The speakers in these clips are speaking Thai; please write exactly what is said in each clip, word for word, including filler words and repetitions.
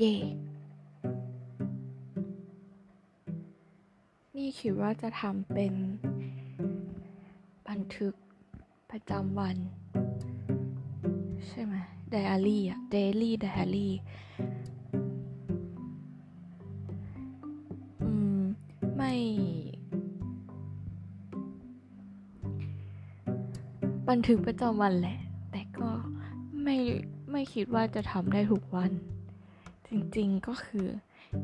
เย่นี่คิดว่าจะทำเป็นบันทึกประจำวันใช่ไหมไดอารี่อะเดลี่ไดอารี่อืมไม่บันทึกประจำวันแหละแต่ก็ไม่ไม่คิดว่าจะทำได้ทุกวันจริงๆก็คือ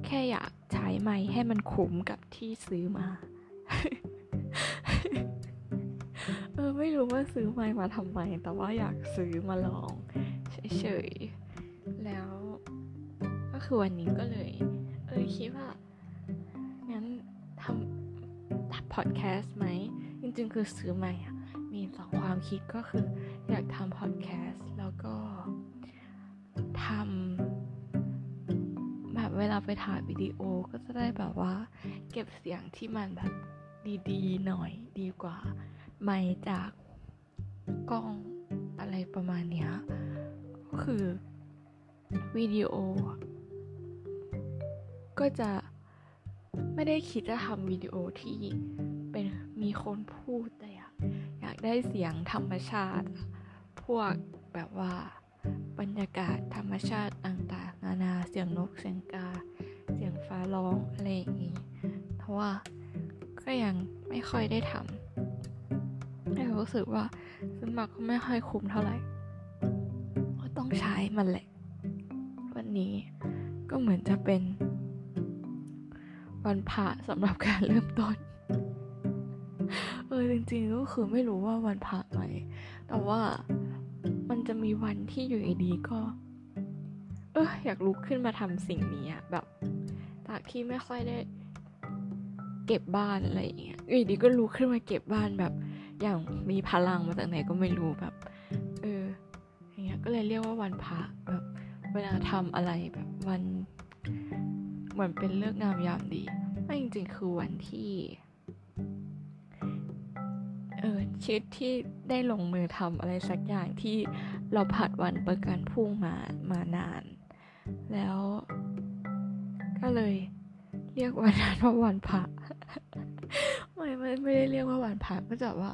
แค่อยากใช้ไมค์ให้มันคุ้มกับที่ซื้อมา เออไม่รู้ว่าซื้อไมค์มาทำไมแต่ว่าอยากซื้อมาลองเฉยๆแล้วก็คือวันนี้ก็เลยเออคิดว่างั้นทำทำพอดแคสต์ไหมจริงๆคือซื้อไมค์อะมีสองความคิดก็คืออยากทำพอดแคสต์แล้วก็ทำแบบเวลาไปถ่ายวิดีโอก็จะได้แบบว่าเก็บเสียงที่มันแบบดีๆหน่อยดีกว่าไมค์จากกล้องอะไรประมาณเนี้ยก็คือวิดีโอก็จะไม่ได้คิดจะทำวิดีโอที่เป็นมีคนพูดแต่อยากอยากได้เสียงธรรมชาติพวกแบบว่าบรรยากาศธรรมชาติต่างๆนานาเสียงนกเสียงกาเสียงฟ้าร้องอะไรอย่างนี้เพราะว่าก็ยังไม่ค่อยได้ทำแต่รู้สึกว่าซื้อมาก็ไม่ค่อยคุ้มเท่าไหร่ก็ต้องใช้มันแหละวันนี้ก็เหมือนจะเป็นวันพระสำหรับการเริ่มต้นเออจริงๆก็คือไม่รู้ว่าวันพระไหมแต่ว่ามันจะมีวันที่อยู่ดีๆก็เอออยากลุกขึ้นมาทำสิ่งนี้แบบจากที่ไม่ค่อยได้เก็บบ้านอะไรอย่างเงี้ยอยู่ดีก็ลุกขึ้นมาเก็บบ้านแบบอย่างมีพลังมาจากไหนก็ไม่รู้แบบเอออย่างเงี้ยก็เลยเรียกว่าวันพระแบบเวลาทำอะไรแบบวันเหมือนเป็นเลิกงามยามดีไม่จริงๆคือวันที่เออชีวิตที่ได้ลงมือทำอะไรสักอย่างที่เราผัดวันประกันพรุ่งมามานานแล้วก็เลยเรียกวันนั้นว่าวันพระไม่ไม่ไม่ได้เรียกว่าวันพระก็จะว่า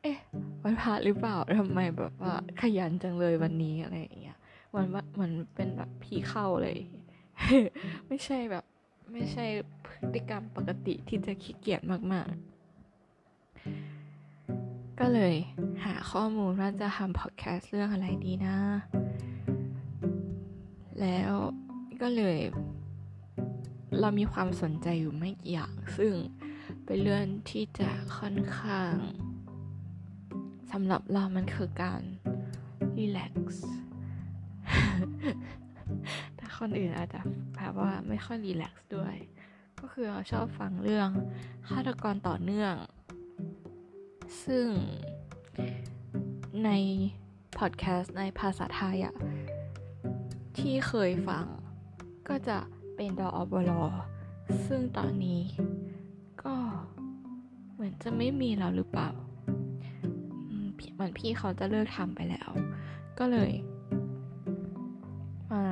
เอ๊ะวันพระหรือเปล่าทำไมแบบว่าขยันจังเลยวันนี้อะไรอย่างเงี้ยวันว่ามันเป็นแบบผีเข้าเลย ไม่ใช่แบบไม่ใช่พฤติกรรมปกติที่จะขี้เกียจมากๆก็เลยหาข้อมูลว่าจะทำพอดแคสต์เรื่องอะไรดีนะแล้วก็เลยเรามีความสนใจอยู่ไม่กี่อย่างซึ่งเป็นเรื่องที่จะค่อนข้างสำหรับเรามันคือการรีแลกซ์แต่คนอื่นอาจจะแปลว่าไม่ค่อยรีแลกซ์ด้วยก็คือเราชอบฟังเรื่องฆาตกรต่อเนื่องซึ่งในพอดแคสต์ในภาษาไทยอะที่เคยฟังก็จะเป็นดอบลซึ่งตอนนี้ก็เหมือนจะไม่มีแล้วหรือเปล่าเหมือนพี่เขาจะเลิกทำไปแล้วก็เลยมา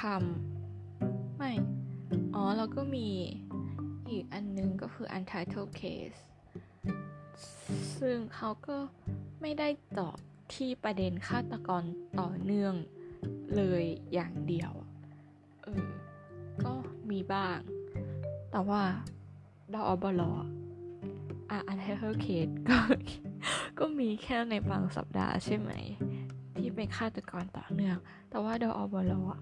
ทำไม่อ๋อแล้วก็มีอีกอันนึงก็คือ Untitled Caseซึ่งเขาก็ไม่ได้เจาะที่ประเด็นฆาตกรต่อเนื่องเลยอย่างเดียวเออก็มีบ้างแต่ว่าดอบลอ่ะอันไทเทิลเคสก็ก็มีแค่ในบางสัปดาห์ใช่ไหมที่เป็นฆาตกรต่อเนื่องแต่ว่าดอบลอ่ะ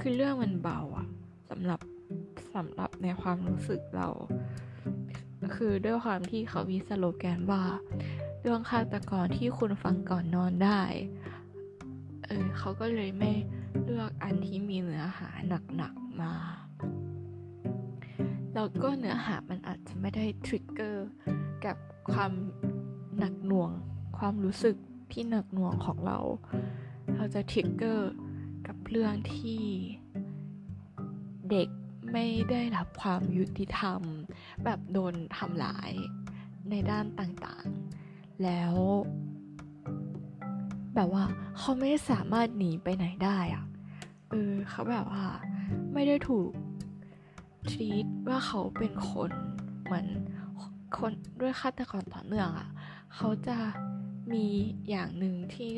คือเรื่องมันเบาอ่ะสำหรับสำหรับในความรู้สึกเราคือด้วยความที่เขามีสโลแกนว่าเรื่องฆาตกรที่คุณฟังก่อนนอนได้เออเขาก็เลยไม่เลือกอันที่มีเนื้อหาหนักๆมาแล้วก็เนื้อหามันอาจจะไม่ได้ทริกเกอร์กับความหนักหน่วงความรู้สึกที่หนักหน่วงของเราเราจะทริกเกอร์กับเรื่องที่เด็กไม่ได้รับความยุติธรรมแบบโดนทำร้ายในด้านต่างๆแล้วแบบว่าเขาไม่สามารถหนีไปไหนได้อะ เออเขาแบบว่าไม่ได้ถูกทีทว่าเขาเป็นคนเหมือนคนด้วยฆาตกรต่อเนื่องอ่ะเขาจะมีอย่างหนึ่งที่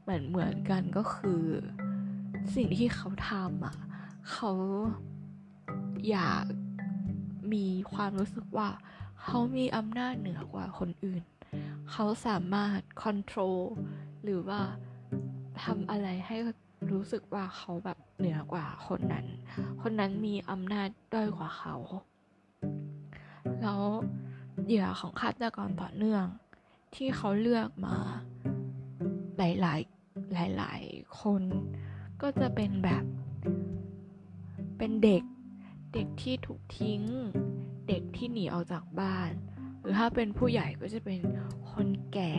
เหมือนเหมือนกันก็คือสิ่งที่เขาทำอ่ะเขาอยากมีความรู้สึกว่าเขามีอำนาจเหนือกว่าคนอื่นเขาสามารถคอนโทรลหรือว่าทำอะไรให้รู้สึกว่าเขาแบบเหนือกว่าคนนั้นคนนั้นมีอำนาจด้อยกว่าเขาแล้วเหยื่อของฆาตกรต่อเนื่องที่เขาเลือกมาหลายๆหลายๆคนก็จะเป็นแบบเป็นเด็กเด็กที่ถูกทิ้งเด็กที่หนีออกจากบ้านหรือถ้าเป็นผู้ใหญ่ก็จะเป็นคนแก่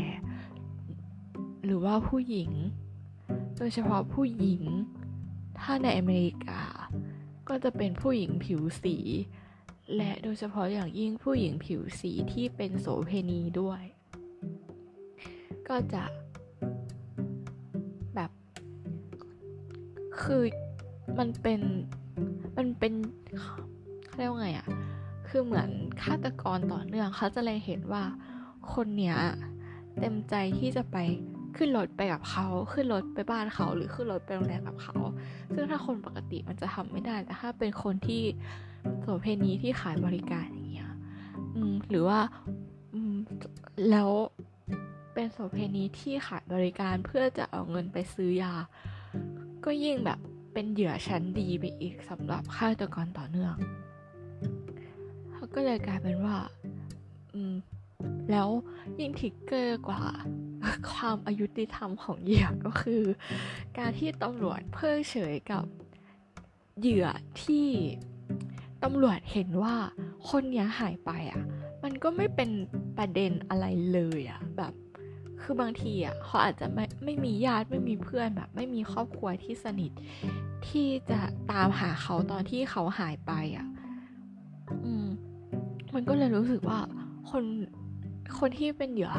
หรือว่าผู้หญิงโดยเฉพาะผู้หญิงถ้าในอเมริกาก็จะเป็นผู้หญิงผิวสีและโดยเฉพาะอย่างยิ่งผู้หญิงผิวสีที่เป็นโสเภณีด้วยก็จะแบบคือมันเป็นมันเป็นเขาเรียกว่าไงอ่ะคือเหมือนฆาตกรต่อเนื่องเขาจะเลยเห็นว่าคนเนี้ยเต็มใจที่จะไปขึ้นรถไปกับเขาขึ้นรถไปบ้านเขาหรือขึ้นรถไปโรงแรมกับเขาซึ่งถ้าคนปกติมันจะทำไม่ได้แต่ถ้าเป็นคนที่โสเภณีที่ขายบริการอย่างเงี้ยอืมหรือว่าอืมแล้วเป็นโสเภณีที่ขายบริการเพื่อจะเอาเงินไปซื้อยาก็ยิ่งแบบเป็นเหยื่อชั้นดีไปอีกสำหรับฆาตกรต่อเนื่องเขาก็เลยกลายเป็นว่าอืมแล้วยิ่งทริกเกอร์กว่าความอยุติธรรมของเหยื่อก็คือการที่ตำรวจเพิกเฉยกับเหยื่อที่ตำรวจเห็นว่าคนเนี้ยหายไปอ่ะมันก็ไม่เป็นประเด็นอะไรเลยอ่ะแบบคือบางทีอ่ะเขาอาจจะไม่ไม่มีญาติไม่มีเพื่อนแบบไม่มีครอบครัวที่สนิทที่จะตามหาเขาตอนที่เขาหายไปอ่ะอืมมันก็เลยรู้สึกว่าคนคนที่เป็นเหยื่อ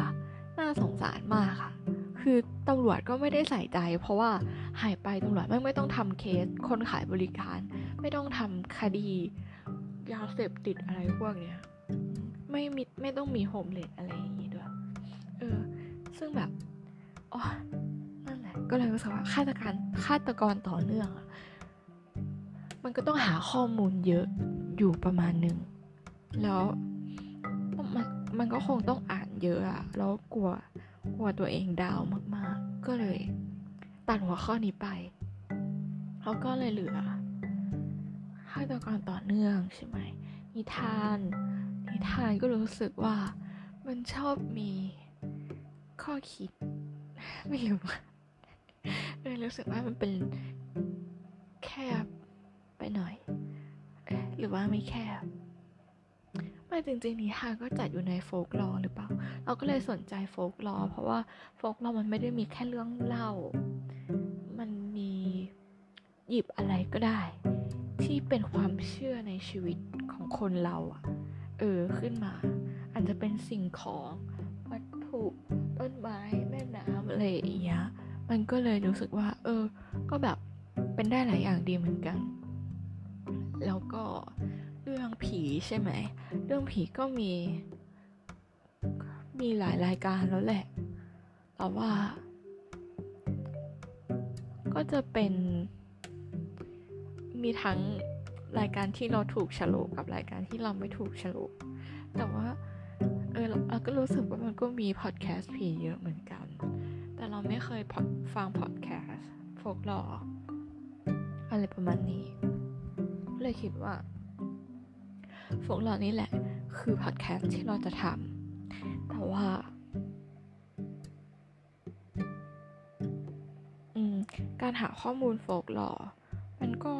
น่าสงสารมากค่ะคือตำรวจก็ไม่ได้ใส่ใจเพราะว่าหายไปตำรวจไม่ไม่ต้องทำเคสคนขายบริการไม่ต้องทำคดียาเสพติดอะไรพวกเนี้ยไม่มีไม่ต้องมีโฮมเลสอะไรอย่างงี้ด้วยเออซึ่งแบบอ๋อนั่นแหละก็เลยรู้สึกว่าฆาตการฆาตกรต่อเนื่องมันก็ต้องหาข้อมูลเยอะอยู่ประมาณนึงแล้วมันมันก็คงต้องอ่านเยอะอะแล้วกลัวกลัวตัวเองดาวมากๆก็เลยตัดหัวข้อนี้ไปแล้วก็เลยเหลือฆาตกรต่อเนื่องใช่ไหมนิทานนิทานก็รู้สึกว่ามันชอบมีข้อคิดไม่รู้เลยรู้สึกว่ามันเป็นแคบไปหน่อยหรือว่าไม่แคบไม่จริงๆนิทานก็จัดอยู่ในโฟล์คลอร์หรือเปล่าเราก็เลยสนใจโฟล์คลอร์เพราะว่าโฟล์คลอร์มันไม่ได้มีแค่เรื่องเล่ามันมีหยิบอะไรก็ได้ที่เป็นความเชื่อในชีวิตของคนเราอ่ะเออขึ้นมาอาจจะเป็นสิ่งของวัตถุต้นไม้แม่น้ำอะไรอย่างเงี้ยมันก็เลยรู้สึกว่าเออก็แบบเป็นได้หลายอย่างดีเหมือนกันแล้วก็เรื่องผีใช่ไหมเรื่องผีก็มีมีหลายรายการแล้วแหละแต่ว่าก็จะเป็นมีทั้งรายการที่เราถูกฉลกกับรายการที่เราไม่ถูกฉลกแต่ว่าเออเราก็รู้สึกว่ามันก็มีพอดแคสต์ผีเยอะเหมือนกันแต่เราไม่เคยฟังพอดแคสต์โฟล์คลอร์อะไรประมาณนี้เลยคิดว่าพวกเรานี่แหละคือพอดแคสต์ที่เราจะทำแต่ว่าอืมการหาข้อมูลโฟล์คลอร์มันก็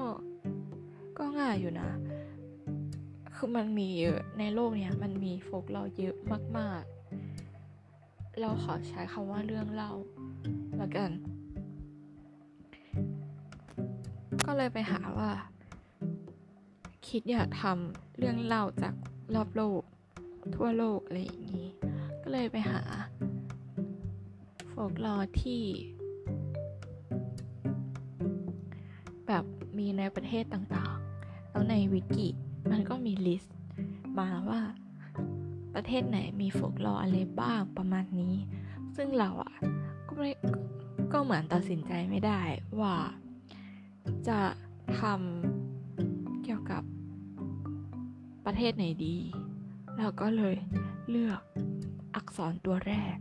ก็ง่ายอยู่นะคือมันมีเยอะในโลกเนี้ยมันมีโฟล์คลอร์เยอะมากๆเราขอใช้คำว่าเรื่องเล่าแล้วกันก็เลยไปหาว่าคิดอยากทำเรื่องเล่าจากรอบโลกทั่วโลกอะไรอย่างนี้ก็เลยไปหาโฟล์คลอร์ที่แบ มีในประเทศต่างๆแล้วในวิกิมันก็มีลิสต์มาว่าประเทศไหนมีโฟกลอร์อะไรบ้างประมาณนี้ซึ่งเราอ่ะก็ไม่ก็เหมือนตัดสินใจไม่ได้ว่าจะทำเกี่ยวกับประเทศไหนดีเราก็เลยเลือกอักษรตัวแรก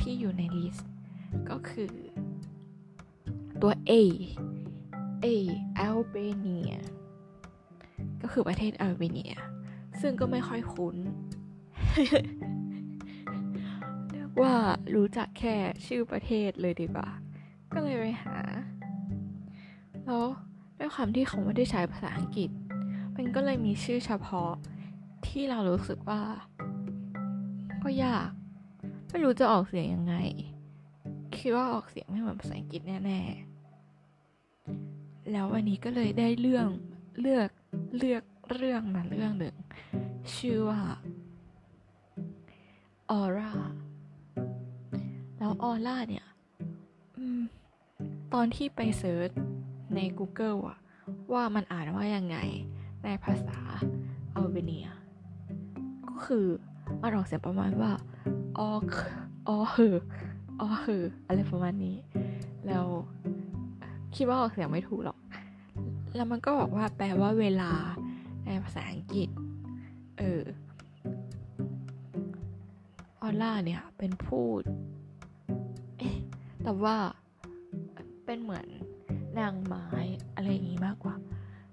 ที่อยู่ในลิสต์ก็คือตัว A A Albania ก็คือประเทศอัลเบเนียซึ่งก็ไม่ค่อยคุ้น เรียกว่ารู้จักแค่ชื่อประเทศเลยดีกว่าก็เลยไปหาแล้วด้วยความที่เขาไม่ได้ใช้ภาษาอังกฤษมันก็เลยมีชื่อเฉพาะที่เรารู้สึกว่าก็ยากไม่รู้จะออกเสียงยังไงคิดว่าออกเสียงไม่เหมือนภาษาอังกฤษแน่ๆแล้ววันนี้ก็เลยได้เรื่องเลือกเลือกเรื่องมาเรื่องหนึ่งชื่อว่าออร่าแล้วออร่าเนี่ยตอนที่ไปเสิร์ชใน Google อะว่ามันอ่านว่ายังไงในภาษาอัลเบเนียก็คือมันออกเสียงประมาณว่าออออเฮอออเฮออะไรประมาณนี้แล้วคิดว่าออกเสียงไม่ถูกหรอกแล้วมันก็บอกว่าแปลว่าเวลาในภาษาอังกฤษเออออร่าเนี่ยเป็นพูดแต่ว่าเป็นเหมือนนางไม้อะไรอย่างงี้มากกว่า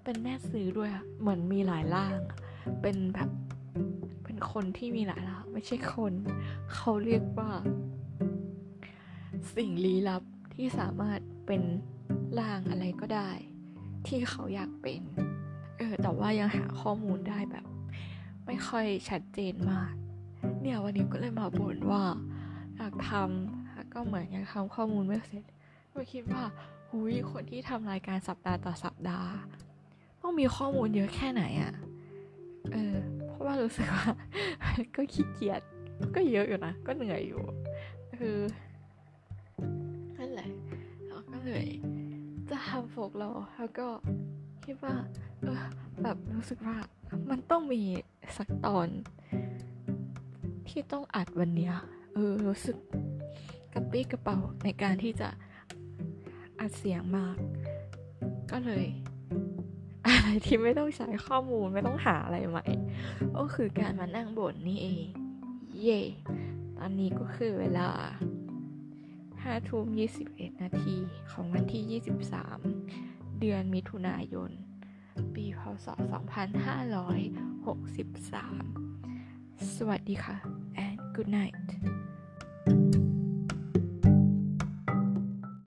เป็นแม่สื่อด้วยอ่ะเหมือนมีหลายร่างเป็นแบบเป็นคนที่มีหลายร่างไม่ใช่คนเขาเรียกว่าสิ่งลี้ลับที่สามารถเป็นร่างอะไรก็ได้ที่เขาอยากเป็นเออแต่ว่ายังหาข้อมูลได้แบบไม่ค่อยชัดเจนมากเนี่ยวันนี้ก็เลยมาบ่นว่าอยากทำก็เหมือนยังทำข้อมูลไม่เสร็จก็คิดว่าหูยคนที่ทำรายการสัปดาห์ต่อสัปดาห์ต้องมีข้อมูลเยอะแค่ไหนอ่ะเออเพราะว่ารู้สึกว่า ก็ขี้เกียจก็เยอะอยู่นะก็เหนื่อยอยู่คือนั่นแหละเราก็เลยจะทำโฟกลอร์แล้วก็คิดว่าเออแบบรู้สึกว่ามันต้องมีสักตอนที่ต้องอัดวันเนี้ยเออรู้สึกกระปี้กระเป๋าในการที่จะอัดเสียงมากก็เลยอะไรที่ไม่ต้องใช้ข้อมูลไม่ต้องหาอะไรใหม่ก็คือการมานั่งบ่นนี่เองเย่ตอนนี้ก็คือเวลาห้าทุ่มยี่สิบเอ็ดนาทีของวันที่ยี่สิบสามเดือนมิถุนายนปีพ.ศ.สองพันห้าร้อยหกสิบสามสวัสดีค่ะ and good night